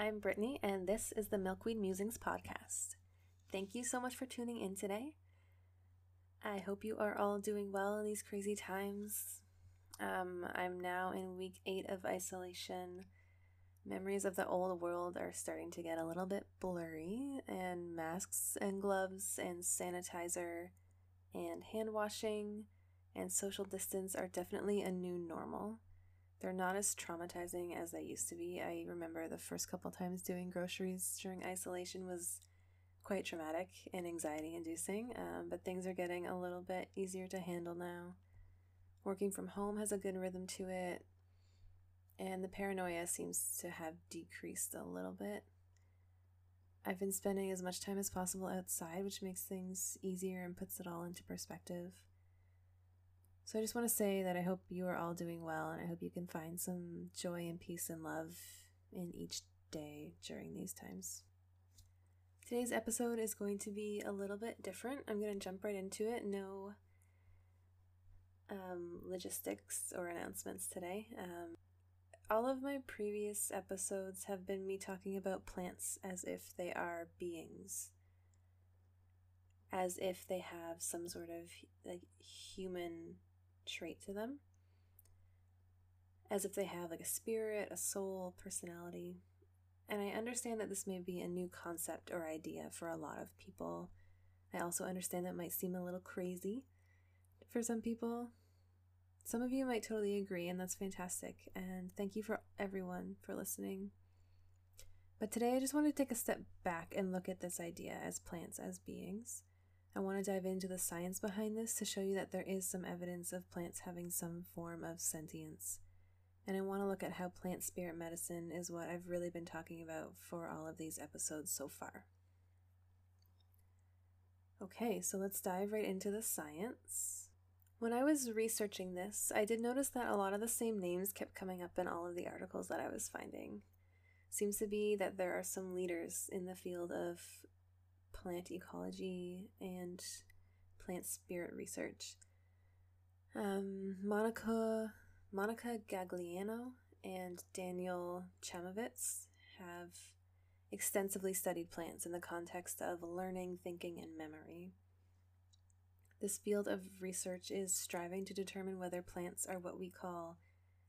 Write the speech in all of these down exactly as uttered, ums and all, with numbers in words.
I'm Brittany, and this is the Milkweed Musings podcast. Thank you so much for tuning in today. I hope you are all doing well in these crazy times. Um, I'm now in week eight of isolation. Memories of the old world are starting to get a little bit blurry, and masks and gloves and sanitizer and hand washing and social distance are definitely a new normal. They're not as traumatizing as they used to be. I remember the first couple times doing groceries during isolation was quite traumatic and anxiety-inducing, um, but things are getting a little bit easier to handle now. Working from home has a good rhythm to it, and the paranoia seems to have decreased a little bit. I've been spending as much time as possible outside, which makes things easier and puts it all into perspective. So I just want to say that I hope you are all doing well, and I hope you can find some joy and peace and love in each day during these times. Today's episode is going to be a little bit different. I'm going to jump right into it. No um, logistics or announcements today. Um, all of my previous episodes have been me talking about plants as if they are beings, as if they have some sort of like human trait to them, as if they have like a spirit, a soul, personality. And I understand that this may be a new concept or idea for a lot of people. I also understand that might seem a little crazy for some people. Some of you might totally agree, and that's fantastic. And thank you for everyone for listening. But today I just want to take a step back and look at this idea as plants as beings. I want to dive into the science behind this to show you that there is some evidence of plants having some form of sentience. And I want to look at how plant spirit medicine is what I've really been talking about for all of these episodes so far. Okay, so let's dive right into the science. When I was researching this, I did notice that a lot of the same names kept coming up in all of the articles that I was finding. Seems to be that there are some leaders in the field of plant ecology and plant spirit research. Um, Monica... Monica Gagliano and Daniel Chamovitz have extensively studied plants in the context of learning, thinking, and memory. This field of research is striving to determine whether plants are what we call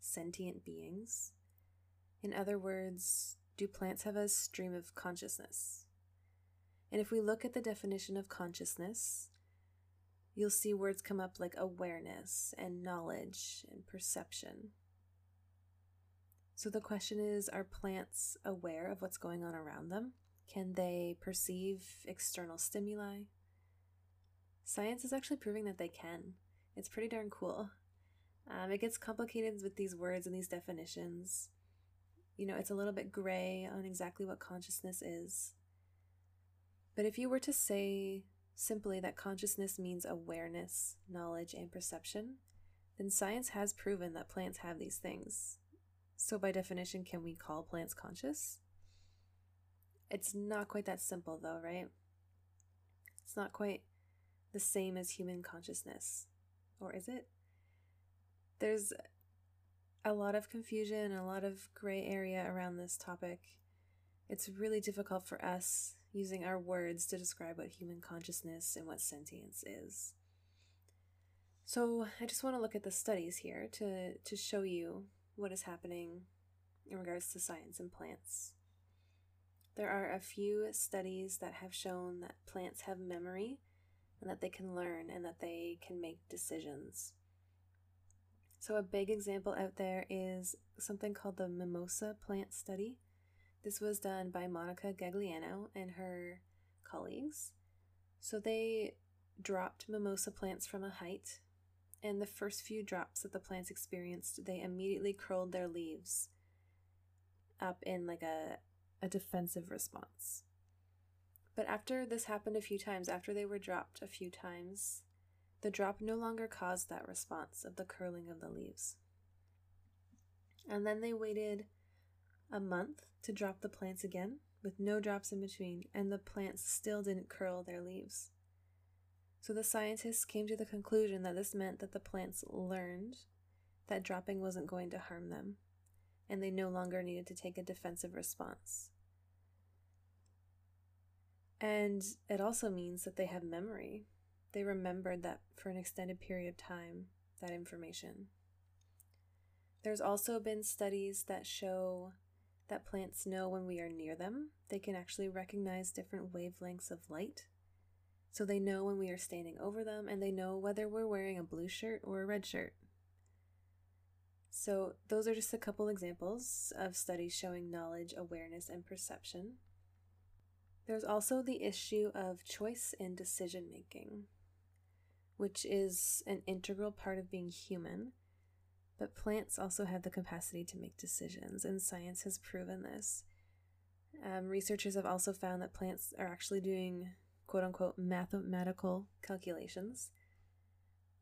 sentient beings. In other words, do plants have a stream of consciousness? And if we look at the definition of consciousness, you'll see words come up like awareness and knowledge and perception. So the question is, are plants aware of what's going on around them? Can they perceive external stimuli? Science is actually proving that they can. It's pretty darn cool. Um, it gets complicated with these words and these definitions. You know, it's a little bit gray on exactly what consciousness is. But if you were to say simply that consciousness means awareness, knowledge, and perception, then science has proven that plants have these things. So by definition, can we call plants conscious? It's not quite that simple though, right? It's not quite the same as human consciousness. Or is it? There's a lot of confusion, a lot of gray area around this topic. It's really difficult for us using our words to describe what human consciousness and what sentience is. So I just want to look at the studies here to, to show you what is happening in regards to science and plants. There are a few studies that have shown that plants have memory and that they can learn and that they can make decisions. So a big example out there is something called the Mimosa Plant Study. This was done by Monica Gagliano and her colleagues. So they dropped mimosa plants from a height, and the first few drops that the plants experienced, they immediately curled their leaves up in like a, a defensive response. But after this happened a few times, after they were dropped a few times, the drop no longer caused that response of the curling of the leaves. And then they waited a month to drop the plants again, with no drops in between, and the plants still didn't curl their leaves. So the scientists came to the conclusion that this meant that the plants learned that dropping wasn't going to harm them, and they no longer needed to take a defensive response. And it also means that they have memory. They remembered that for an extended period of time, that information. There's also been studies that show that plants know when we are near them. They can actually recognize different wavelengths of light. So they know when we are standing over them, and they know whether we're wearing a blue shirt or a red shirt. So those are just a couple examples of studies showing knowledge, awareness, and perception. There's also the issue of choice and decision making, which is an integral part of being human, but plants also have the capacity to make decisions, and science has proven this. Um, researchers have also found that plants are actually doing quote-unquote mathematical calculations.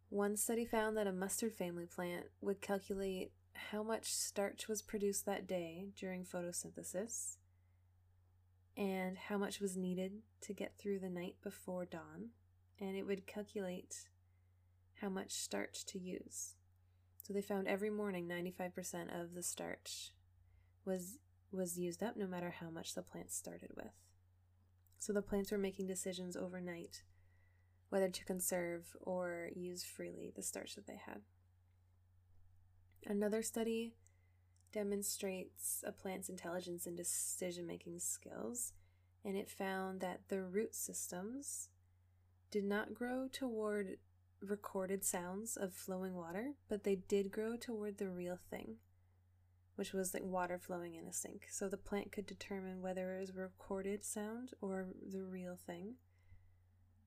One study found that a mustard family plant would calculate how much starch was produced that day during photosynthesis, and how much was needed to get through the night before dawn, and it would calculate how much starch to use. So they found every morning ninety-five percent of the starch was was used up, no matter how much the plants started with. So the plants were making decisions overnight whether to conserve or use freely the starch that they had. Another study demonstrates a plant's intelligence and decision-making skills, and it found that the root systems did not grow toward recorded sounds of flowing water, but they did grow toward the real thing, which was like water flowing in a sink. So the plant could determine whether it was a recorded sound or the real thing.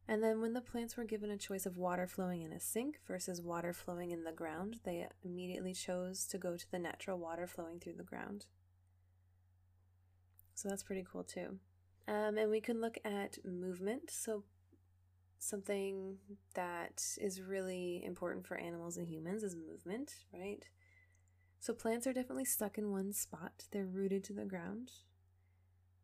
And then when the plants were given a choice of water flowing in a sink versus water flowing in the ground, they immediately chose to go to the natural water flowing through the ground. So that's pretty cool too. Um, and we can look at movement. So something that is really important for animals and humans is movement, right? So plants are definitely stuck in one spot. They're rooted to the ground.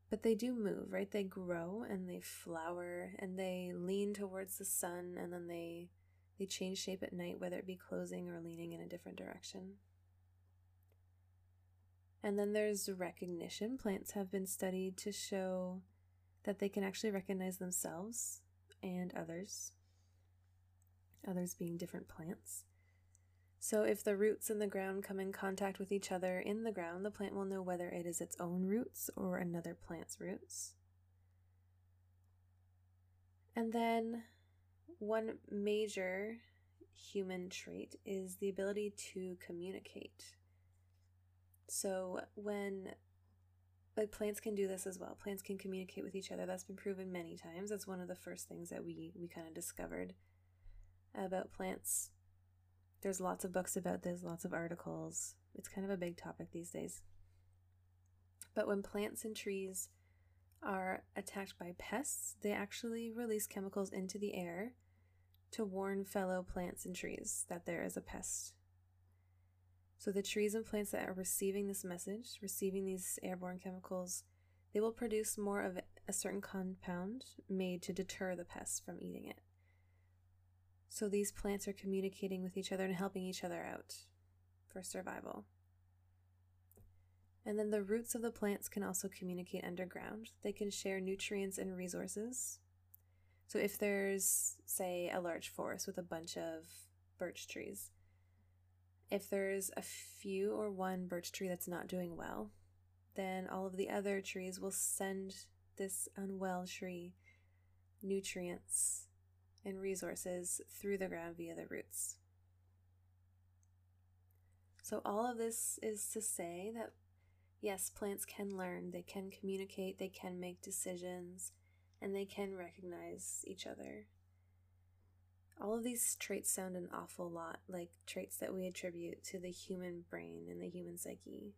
But they do move, right? They grow and they flower and they lean towards the sun, and then they they change shape at night, whether it be closing or leaning in a different direction. And then there's recognition. Plants have been studied to show that they can actually recognize themselves and others, others being different plants. So if the roots in the ground come in contact with each other in the ground, the plant will know whether it is its own roots or another plant's roots. And then one major human trait is the ability to communicate. So when, like, plants can do this as well. Plants can communicate with each other. That's been proven many times. That's one of the first things that we, we kind of discovered about plants. There's lots of books about this, lots of articles. It's kind of a big topic these days. But when plants and trees are attacked by pests, they actually release chemicals into the air to warn fellow plants and trees that there is a pest. So the trees and plants that are receiving this message, receiving these airborne chemicals, they will produce more of a certain compound made to deter the pests from eating it. So these plants are communicating with each other and helping each other out for survival. And then the roots of the plants can also communicate underground. They can share nutrients and resources. So if there's, say, a large forest with a bunch of birch trees, if there's a few or one birch tree that's not doing well, then all of the other trees will send this unwell tree nutrients and resources through the ground via the roots. So all of this is to say that yes, plants can learn, they can communicate, they can make decisions, and they can recognize each other. All of these traits sound an awful lot like traits that we attribute to the human brain and the human psyche.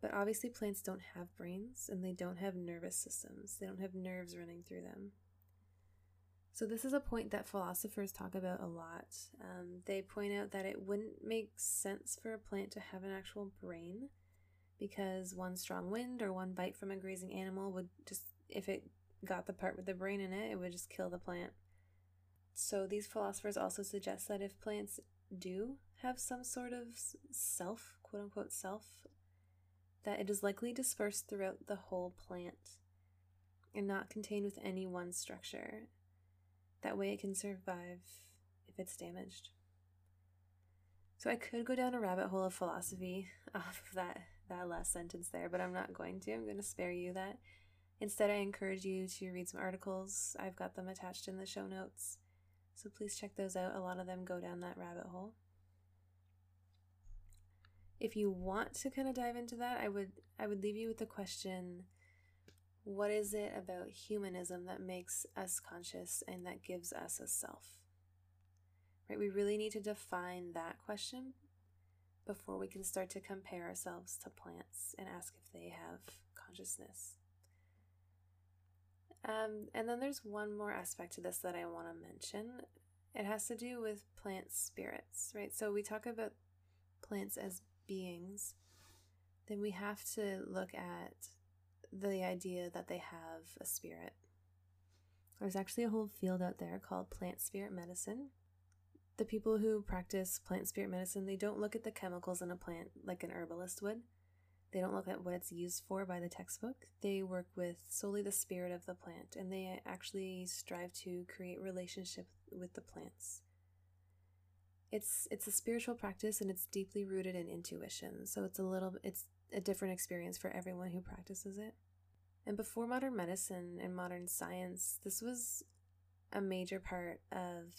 But obviously plants don't have brains, and they don't have nervous systems. They don't have nerves running through them. So this is a point that philosophers talk about a lot. Um, they point out that it wouldn't make sense for a plant to have an actual brain, because one strong wind or one bite from a grazing animal would just, if it got the part with the brain in it, it would just kill the plant. So these philosophers also suggest that if plants do have some sort of self, quote unquote self, that it is likely dispersed throughout the whole plant. and not contained with any one structure. That way it can survive if it's damaged. So I could go down a rabbit hole of philosophy off of that, that last sentence there, but I'm not going to. I'm going to spare you that. Instead, I encourage you to read some articles. I've got them attached in the show notes, so please check those out. A lot of them go down that rabbit hole. If you want to kind of dive into that, I would I would leave you with the question, what is it about humanism that makes us conscious and that gives us a self? Right? We really need to define that question before we can start to compare ourselves to plants and ask if they have consciousness. Um, and then there's one more aspect to this that I want to mention. It has to do with plant spirits, right? So we talk about plants as beings, then we have to look at the idea that they have a spirit. There's actually a whole field out there called plant spirit medicine. The people who practice plant spirit medicine, they don't look at the chemicals in a plant like an herbalist would. They don't look at what it's used for by the textbook. They work with solely the spirit of the plant, and they actually strive to create relationship with the plants. It's it's a spiritual practice, and it's deeply rooted in intuition. So it's a little it's a different experience for everyone who practices it. And before modern medicine and modern science, this was a major part of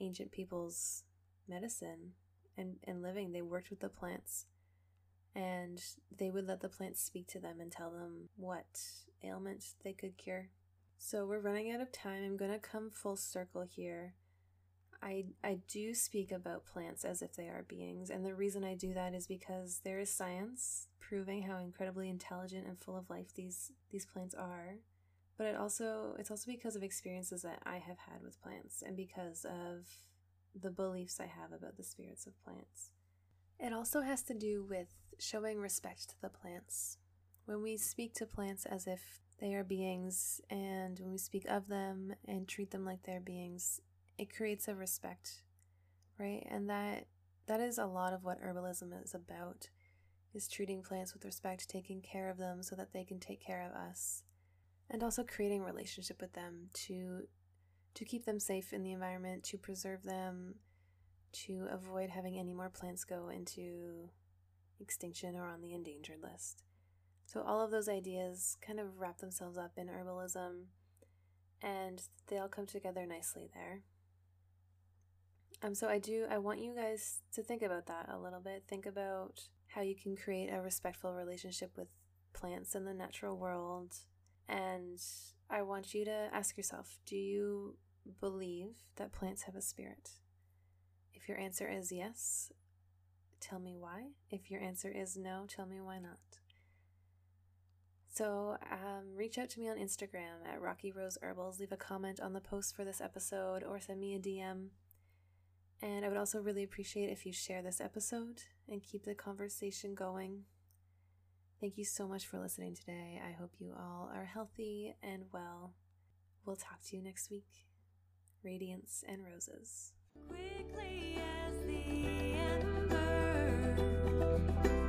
ancient people's medicine and, and living. They worked with the plants. And they would let the plants speak to them and tell them what ailment they could cure. So we're running out of time. I'm going to come full circle here. I, I do speak about plants as if they are beings. And the reason I do that is because there is science proving how incredibly intelligent and full of life these, these plants are. But it also it's also because of experiences that I have had with plants and because of the beliefs I have about the spirits of plants. It also has to do with showing respect to the plants. When we speak to plants as if they are beings, and when we speak of them and treat them like they're beings, it creates a respect, right? And that that is a lot of what herbalism is about, is treating plants with respect, taking care of them so that they can take care of us, and also creating relationship with them to to keep them safe in the environment, to preserve them, to avoid having any more plants go into extinction or on the endangered list. So all of those ideas kind of wrap themselves up in herbalism, and they all come together nicely there. Um, so I do, I want you guys to think about that a little bit. Think about how you can create a respectful relationship with plants in the natural world. And I want you to ask yourself, do you believe that plants have a spirit? If your answer is yes, tell me why. If your answer is no, tell me why not. So um, reach out to me on Instagram at RockyRoseHerbals. Leave a comment on the post for this episode or send me a D M. And I would also really appreciate if you share this episode and keep the conversation going. Thank you so much for listening today. I hope you all are healthy and well. We'll talk to you next week. Radiance and roses. Quickly as the ember.